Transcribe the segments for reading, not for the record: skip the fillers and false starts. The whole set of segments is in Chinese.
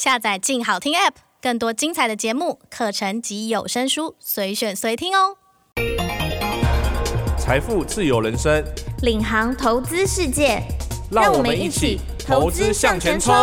下载静好听 App， 更多精彩的节目、课程及有声书，随选随听哦。财富自由人生，领航投资世界，让我们一起投资向前冲。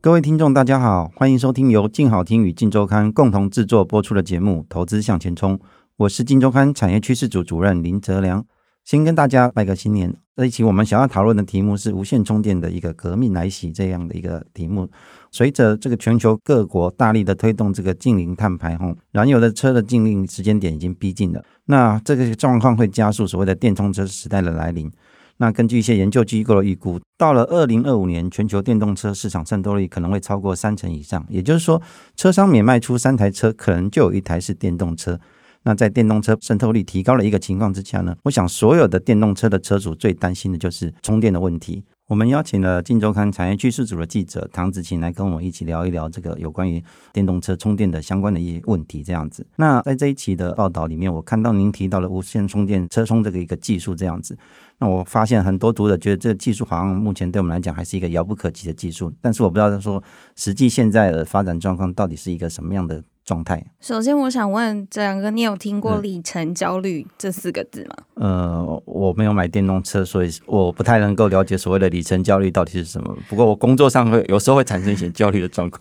各位听众大家好，欢迎收听由静好听与静周刊共同制作播出的节目投资向前冲，我是静周刊产业趋势组主任林哲良。先跟大家拜个新年，这一期我们想要讨论的题目是无线充电的一个革命来袭，这样的一个题目。随着这个全球各国大力的推动这个净零碳排，燃油的车的禁令时间点已经逼近了，那这个状况会加速所谓的电动车时代的来临。那根据一些研究机构的预估，到了2025年全球电动车市场渗透率可能会超过30%以上，也就是说车商每卖出3台车可能就有1台是电动车。那在电动车渗透率提高的一个情况之下呢，我想所有的电动车的车主最担心的就是充电的问题。我们邀请了镜周刊产业趋势组的记者唐子晴来跟我们一起聊一聊这个有关于电动车充电的相关的一些问题这样子。那在这一期的报道里面，我看到您提到了无线充电车充这个一个技术这样子，那我发现很多读者觉得这个技术好像目前对我们来讲还是一个遥不可及的技术，但是我不知道说实际现在的发展状况到底是一个什么样的状态。首先我想问哲良哥，你有听过里程焦虑这4个字吗？我没有买电动车，所以我不太能够了解所谓的里程焦虑到底是什么，不过我工作上有时候会产生一些焦虑的状况。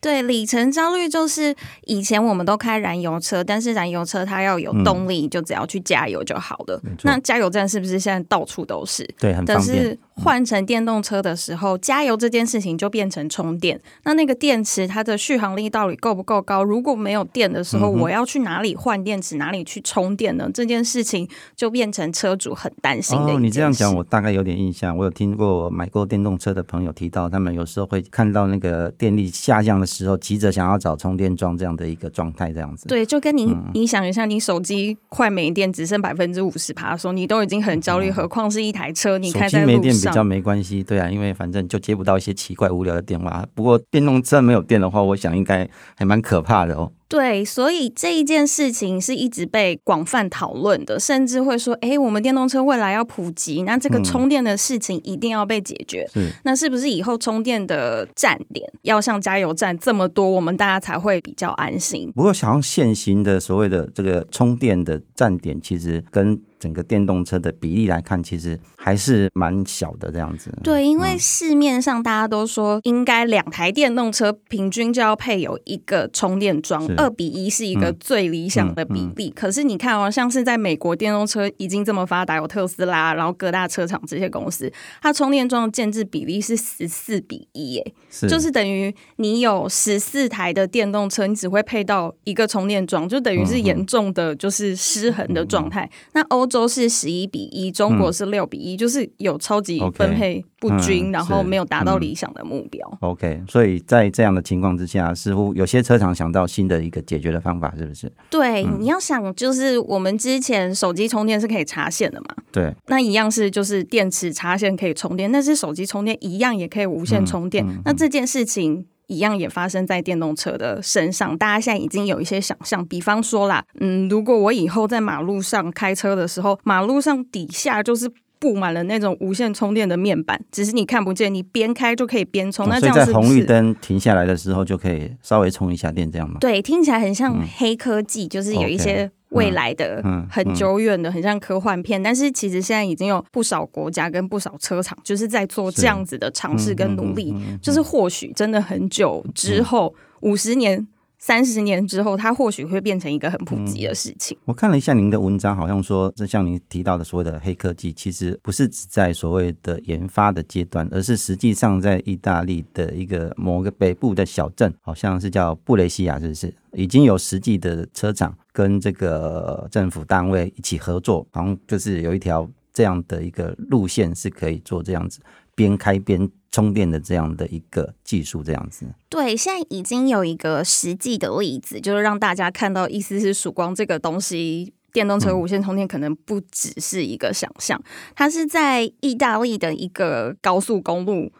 对，里程焦虑就是以前我们都开燃油车，但是燃油车它要有动力，就只要去加油就好了。那加油站是不是现在到处都是？对，很方便。但是换成电动车的时候，加油这件事情就变成充电。那个电池它的续航力到底够不够高？如果没有电的时候，我要去哪里换电池？哪里去充电呢？这件事情就变成车主很担心的一件事。你这样讲，我大概有点印象。我有听过我买过电动车的朋友提到，他们有时候会看到那个电力下降的时候。急着想要找充电桩这样的一个状态，这样子。对，就跟你想一下，你手机快没电，只剩50%的时候，你都已经很焦虑，何况是一台车？你开在路上，手机没电比较没关系，对啊，因为反正就接不到一些奇怪无聊的电话。不过电动车没有电的话，我想应该还蛮可怕的哦。对，所以这一件事情是一直被广泛讨论的，甚至会说我们电动车未来要普及，那这个充电的事情一定要被解决。那是不是以后充电的站点要像加油站这么多，我们大家才会比较安心？不过好像现行的所谓的这个充电的站点其实跟整个电动车的比例来看，其实还是蛮小的这样子。对，因为市面上大家都说应该2台电动车平均就要配有1个充电桩，2:1是一个最理想的比例。可是你看像是在美国电动车已经这么发达，有特斯拉，然后各大车厂这些公司，它充电桩的建制比例是14:1，就是等于你有14台的电动车，你只会配到1个充电桩，就等于是严重的就是失衡的状态。那欧洲是11:1，中国是6:1，就是有超级分配不均，然后没有达到理想的目标。OK， 所以在这样的情况之下，似乎有些车厂想到新的一个解决的方法，是不是？对，你要想，就是我们之前手机充电是可以插线的嘛？对，那一样是就是电池插线可以充电，但是手机充电一样也可以无线充电。那这件事情一样也发生在电动车的身上，大家现在已经有一些想象，比方说啦，如果我以后在马路上开车的时候，马路上底下就是布满了那种无线充电的面板，只是你看不见，你边开就可以边充。那这样是不是所以在红绿灯停下来的时候就可以稍微充一下电，这样吗？对，听起来很像黑科技，就是有一些未来的很久远的很像科幻片，但是其实现在已经有不少国家跟不少车厂就是在做这样子的尝试跟努力，就是或许真的很久之后50年30年之后，它或许会变成一个很普及的事情。我看了一下您的文章，好像说这像您提到的所谓的黑科技，其实不是只在所谓的研发的阶段，而是实际上在意大利的一个某个北部的小镇，好像是叫布雷西亚，是不是已经有实际的车厂跟这个政府单位一起合作，好像就是有一条这样的一个路线是可以做这样子边开边充电的这样的一个技术这样子。对，现在已经有一个实际的例子，就是让大家看到一丝丝曙光。这个东西电动车无线充电可能不只是一个想象，它是在意大利的一个高速公路，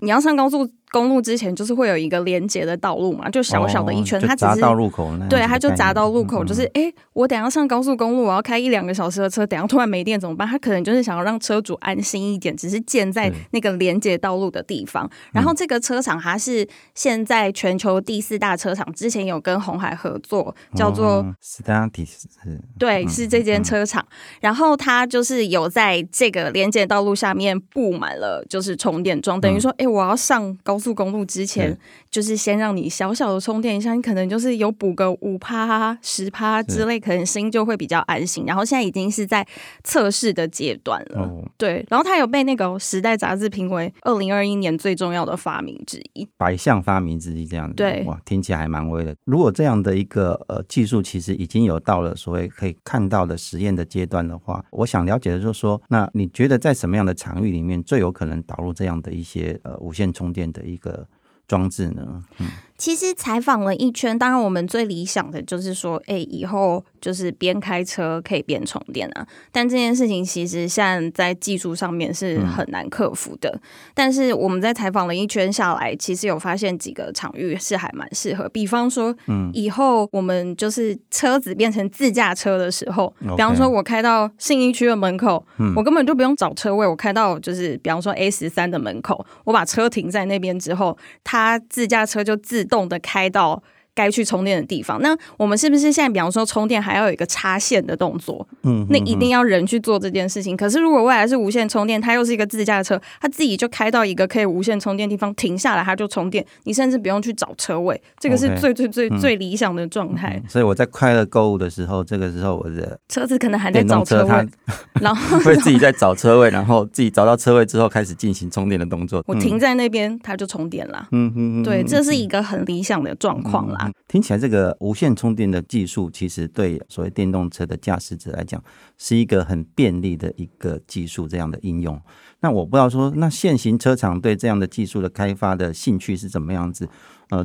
你要上高速公路之前就是会有一个连接的道路嘛，就小小的一圈，它只是砸到路口，对，它就砸到路口，就是我等一下上高速公路，我要开1-2个小时的车，等一下突然没电怎么办？他可能就是想要让车主安心一点，只是建在那个连接道路的地方。然后这个车厂它是现在全球第4大车厂，之前有跟鸿海合作，叫做 Stan T.S.， 对，是这间车厂。然后它就是有在这个连接道路下面布满了就是充电桩，等于说，我要上高速公路之前，就是先让你小小的充电一下，你可能就是有补个5%、10%之类，可能心就会比较安心。然后现在已经是在测试的阶段了，对。然后它有被那个时代杂志评为2021年最重要的发明之一，100项发明之一这样子。对，哇，听起来还蛮威的。如果这样的一个技术其实已经有到了所谓可以看到的实验的阶段的话，我想了解的就是说，那你觉得在什么样的场域里面最有可能导入这样的一些无线充电的一个装置呢？其实采访了一圈，当然我们最理想的就是说，以后就是边开车可以边充电啊。但这件事情其实现在在技术上面是很难克服的。但是我们在采访了一圈下来，其实有发现几个场域是还蛮适合。比方说，以后我们就是车子变成自驾车的时候，比方说我开到信义区的门口，我根本就不用找车位，我开到就是比方说 A13 的门口，我把车停在那边之后，它自驾车就自动的开到该去充电的地方。那我们是不是现在比方说充电还要有一个插线的动作？那一定要人去做这件事情。可是如果未来是无线充电，它又是一个自驾车，它自己就开到一个可以无线充电的地方，停下来它就充电，你甚至不用去找车位。这个是最最最最理想的状态。所以我在快乐购物的时候，这个时候我的车子可能还在找车位，然后会自己在找车位，然后自己找到车位之后开始进行充电的动作。我停在那边，它就充电了。对，这是一个很理想的状况啦。听起来这个无线充电的技术其实对所谓电动车的驾驶者来讲是一个很便利的一个技术，这样的应用。那我不知道说，那现行车厂对这样的技术的开发的兴趣是怎么样子？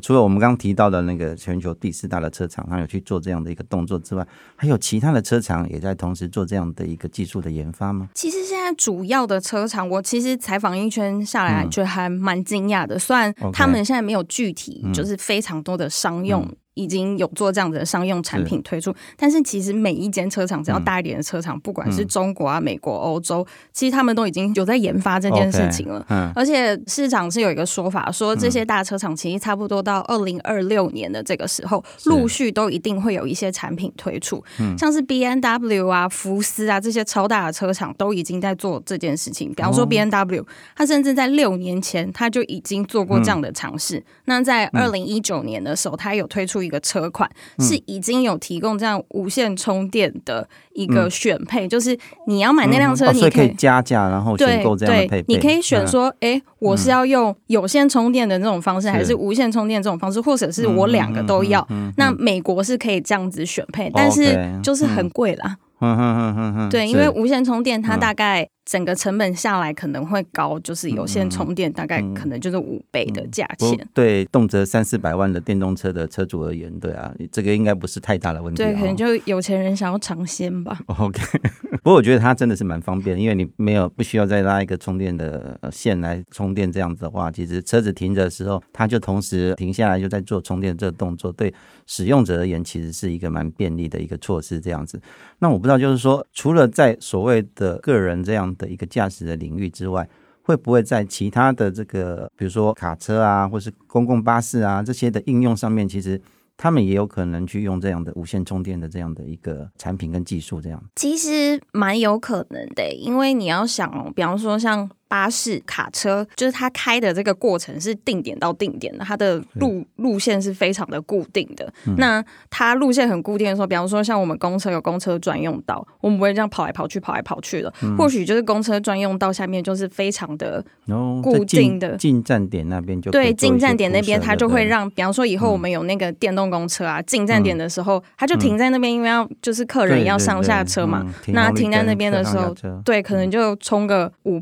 除了我们刚刚提到的那个全球第4大的车厂它有去做这样的一个动作之外，还有其他的车厂也在同时做这样的一个技术的研发吗？其实现在主要的车厂，我其实采访一圈下来觉得还蛮惊讶的，虽然他们现在没有具体就是非常多的商用已经有做这样子的商用产品推出，但是其实每一间车厂，只要大一点的车厂，不管是中国啊、美国、欧洲，其实他们都已经有在研发这件事情了。而且市场是有一个说法，说这些大车厂其实差不多到2026年的这个时候，陆续都一定会有一些产品推出，像是 BMW 啊、福斯啊这些超大的车厂都已经在做这件事情。比方说 BMW， 它甚至在6年前它就已经做过这样的尝试。那在2019年的时候，它有推出一个车款是已经有提供这样无线充电的一个选配，就是你要买那辆车你可以,所以可以加价然后选购这样的配备。你可以选说我是要用有线充电的这种方式，还是无线充电这种方式，或者是我两个都要。那美国是可以这样子选配，但是就是很贵啦。对，因为无线充电它大概整个成本下来可能会高，就是有线充电大概可能就是5倍的价钱。对，动辄300-400万的电动车的车主而言，对啊，这个应该不是太大的问题。对，可能就有钱人想要尝鲜吧。OK， 不过我觉得它真的是蛮方便，因为你不需要再拉一个充电的线来充电，这样子的话，其实车子停着的时候，它就同时停下来就在做充电这个动作。对使用者而言，其实是一个蛮便利的一个措施，这样子。那我不知道，就是说，除了在所谓的个人这样的一个驾驶的领域之外，会不会在其他的这个，比如说卡车啊，或是公共巴士啊这些的应用上面，其实他们也有可能去用这样的无线充电的这样的一个产品跟技术，这样其实蛮有可能的。因为你要想比方说像巴士、卡车，就是它开的这个过程是定点到定点的，它的路线是非常的固定的。那它路线很固定的时候，比方说像我们公车有公车专用道，我们不会这样跑来跑去的。或许就是公车专用道下面就是非常的固定的，进站点那边就可以做一些铺设。对，进站点那边它就会让，比方说以后我们有那个电动公车啊，进站点的时候它就停在那边，因为要就是客人要上下车嘛。那停在那边的时候，对，可能就充个5%、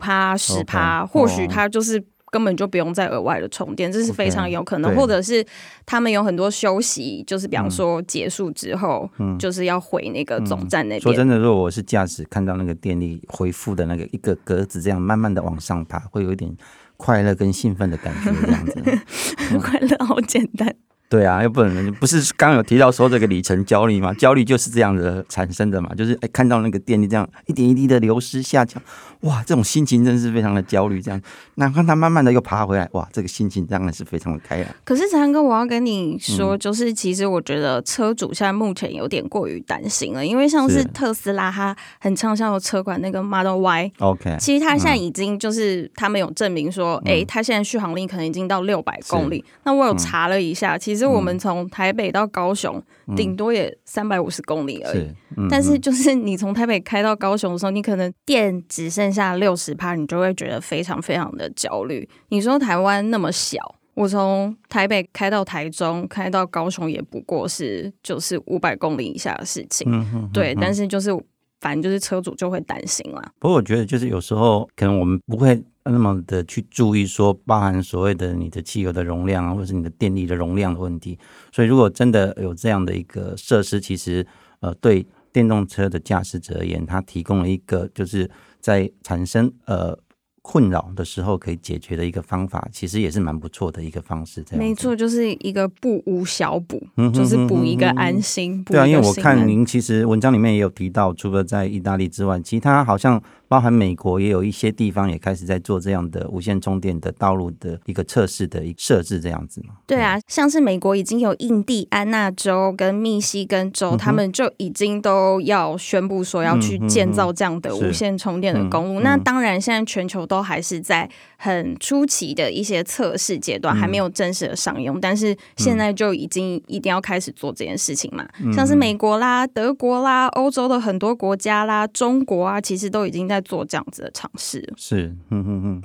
10%，或许它就是根本就不用再额外的充电，这是非常有可能。或者是他们有很多休息，就是比方说结束之后，就是要回那个总站那边。说真的，如果我是驾驶，看到那个电力恢复的那个一个格子这样慢慢的往上爬，会有一点快乐跟兴奋的感觉，这样子。快乐好简单。对啊，又不能不是刚刚有提到说这个里程焦虑嘛？焦虑就是这样子产生的嘛，就是看到那个电力这样一点一滴的流失下降，哇，这种心情真是非常的焦虑。这样，那看它慢慢的又爬回来，哇，这个心情当然是非常的开朗。可是常哥，我要跟你说，就是其实我觉得车主现在目前有点过于担心了，因为像是特斯拉，它很畅销的车款那个 Model Y， OK， 其实它现在已经就是他们有证明说，它现在续航力可能已经到600公里。那我有查了一下，其实我们从台北到高雄顶多也350公里而已，但是就是你从台北开到高雄的时候，你可能电只剩下 60%， 你就会觉得非常非常的焦虑。你说台湾那么小，我从台北开到台中开到高雄也不过是就是500公里以下的事情，对，但是就是反正就是车主就会担心啦。不过我觉得就是有时候可能我们不会那么的去注意说包含所谓的你的汽油的容量啊，或者是你的电力的容量的问题，所以如果真的有这样的一个设施，其实对电动车的驾驶者而言，它提供了一个就是在产生困扰的时候可以解决的一个方法，其实也是蛮不错的一个方式。没错，就是一个不无小补，就是补一个安心。对啊，因为我看您其实文章里面也有提到，除了在意大利之外，其他好像包含美国也有一些地方也开始在做这样的无线充电的道路的一个测试的一个设置，这样子嘛。对啊，像是美国已经有印第安纳州跟密西根州，他们就已经都要宣布说要去建造这样的无线充电的公路。那当然现在全球都还是在很初期的一些测试阶段，还没有正式的上用，但是现在就已经一定要开始做这件事情嘛。像是美国啦、德国啦、欧洲的很多国家啦、中国啊，其实都已经在做这样子的尝试。是，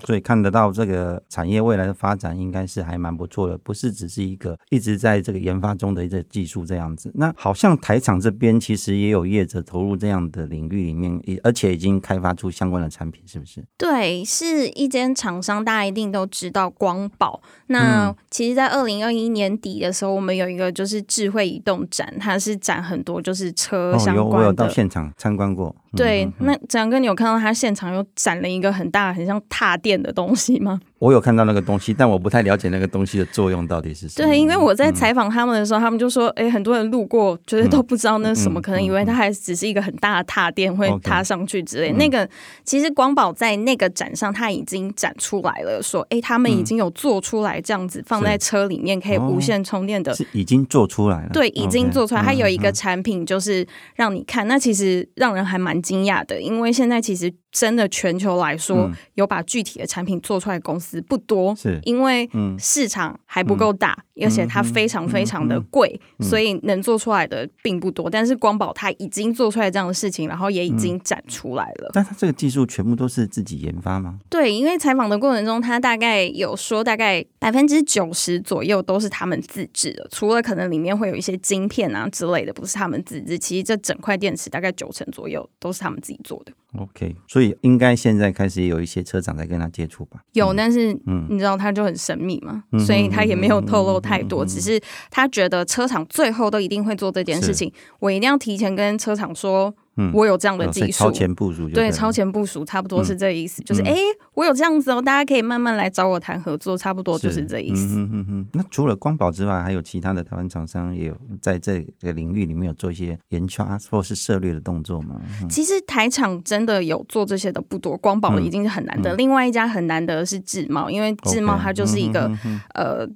所以看得到这个产业未来的发展应该是还蛮不错的，不是只是一个一直在这个研发中的一个技术这样子。那好像台厂这边其实也有业者投入这样的领域里面，而且已经开发出相关的产品，是不是？对，是一间厂商，大家一定都知道光宝。那其实在2021年底的时候，我们有一个就是智慧移动展，它是展很多就是车相关的。我有到现场参观过。对，那展哥，你有看到他现场又展了一个很大很像踏垫的东西吗？我有看到那个东西，但我不太了解那个东西的作用到底是什么。对，因为我在采访他们的时候，他们就说很多人路过觉得都不知道那是什么，可能以为它还只是一个很大的踏垫会踏上去之类。那个其实光宝在那个展上他已经展出来了，说他们已经有做出来这样子放在车里面可以无线充电的，是已经做出来了。对，已经做出来，它有一个产品就是让你看。那其实让人还蛮惊讶的，因为现在其实真的全球来说，有把具体的产品做出来的公司不多，因为市场还不够大，而且它非常非常的贵，所以能做出来的并不多。但是光宝它已经做出来这样的事情，然后也已经展出来了。但它这个技术全部都是自己研发吗？对，因为采访的过程中，他大概有说，大概90%左右都是他们自制的，除了可能里面会有一些晶片啊之类的，不是他们自制。其实这整块电池大概90%左右都是他们自己做的。OK， 所以应该现在开始有一些车厂在跟他接触吧？有，但是你知道他就很神秘嘛，所以他也没有透露太多，只是他觉得车厂最后都一定会做这件事情，我一定要提前跟车厂说我有这样的技术，超前部署。对，超前部署差不多是这意思，就是我有这样子哦，大家可以慢慢来找我谈合作，差不多就是这意思。那除了光宝之外，还有其他的台湾厂商也有在这个领域里面有做一些研发或是策略的动作吗？其实台厂真的有做这些的不多，光宝已经是很难得，另外一家很难得的是智茂，因为智茂它就是一个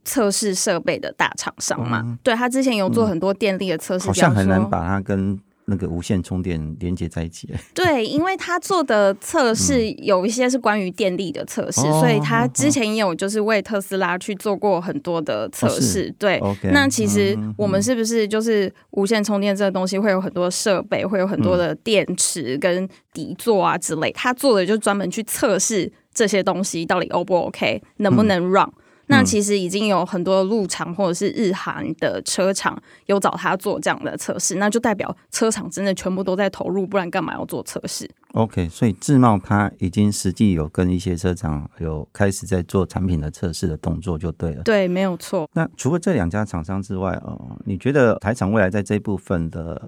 测试设备的大厂商嘛，对，它之前有做很多电力的测试，好像很难把它跟那个无线充电连接在一起。对，因为他做的测试有一些是关于电力的测试，所以他之前也有就是为特斯拉去做过很多的测试。对，那其实我们是不是就是无线充电这个东西会有很多设备，会有很多的电池跟底座啊之类，他做的就专门去测试这些东西到底 O 不 OK， 能不能 run。那其实已经有很多陆厂或者是日韩的车厂有找他做这样的测试，那就代表车厂真的全部都在投入，不然干嘛要做测试 OK， 所以智茂他已经实际有跟一些车厂有开始在做产品的测试的动作就对了。对，没有错。那除了这两家厂商之外，你觉得台厂未来在这部分的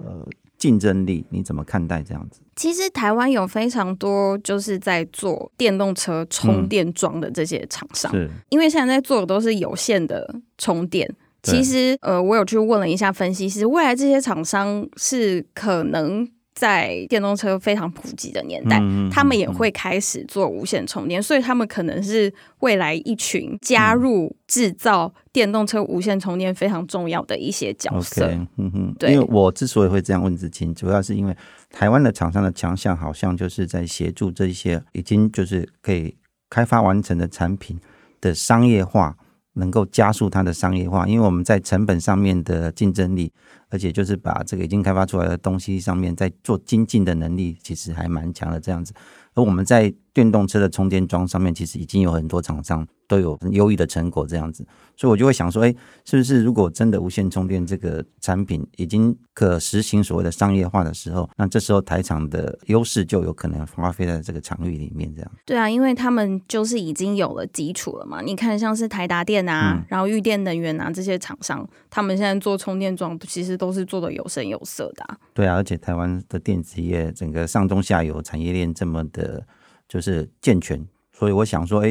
竞争力你怎么看待这样子？其实台湾有非常多就是在做电动车充电桩的这些厂商，因为现在在做的都是有线的充电。其实我有去问了一下分析师，未来这些厂商是可能在电动车非常普及的年代，他们也会开始做无线充电，所以他们可能是未来一群加入制造电动车无线充电非常重要的一些角色。 okay， 对，因为我之所以会这样问子晴，主要是因为台湾的厂商的强项好像就是在协助这些已经就是可以开发完成的产品的商业化，能够加速它的商业化，因为我们在成本上面的竞争力，而且就是把这个已经开发出来的东西上面在做精进的能力其实还蛮强的这样子。而我们在电动车的充电桩上面其实已经有很多厂商都有很优异的成果这样子，所以我就会想说，是不是如果真的无线充电这个产品已经可实行所谓的商业化的时候，那这时候台厂的优势就有可能发挥在这个场域里面这样。对啊，因为他们就是已经有了基础了嘛，你看像是台达电啊，然后裕电能源啊，这些厂商他们现在做充电桩其实都是做的有声有色的啊。对啊，而且台湾的电子业整个上中下游产业链这么的就是健全，所以我想说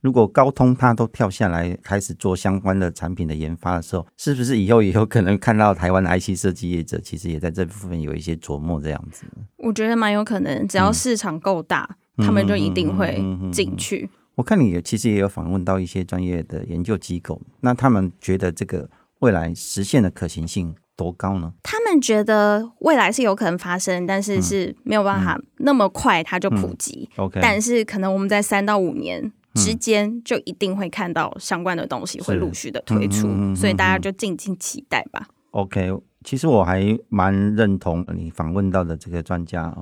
如果高通他都跳下来开始做相关的产品的研发的时候，是不是以后也有可能看到台湾的 IC 设计业者其实也在这部分有一些琢磨这样子？我觉得蛮有可能，只要市场够大，他们就一定会进去。我看你其实也有访问到一些专业的研究机构，那他们觉得这个未来实现的可行性多高呢？他们觉得未来是有可能发生，但是是没有办法那么快它就普及，okay，但是可能我们在3到5年之间就一定会看到相关的东西会陆续的推出，所以大家就敬请期待吧。 OK， 其实我还蛮认同你访问到的这个专家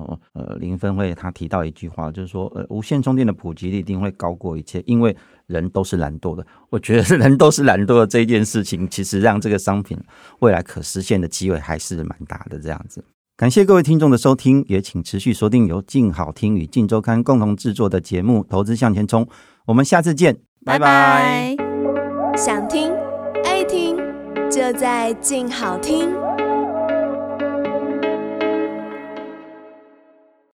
林芬惠，他提到一句话，就是说无线充电的普及率一定会高过一切，因为人都是懒惰的。我觉得人都是懒惰的这一件事情，其实让这个商品未来可实现的机会还是蛮大的这样子。感谢各位听众的收听，也请持续锁定由静好听与静周刊共同制作的节目《投资向钱冲》，我们下次见，拜拜。想听爱听就在静好听。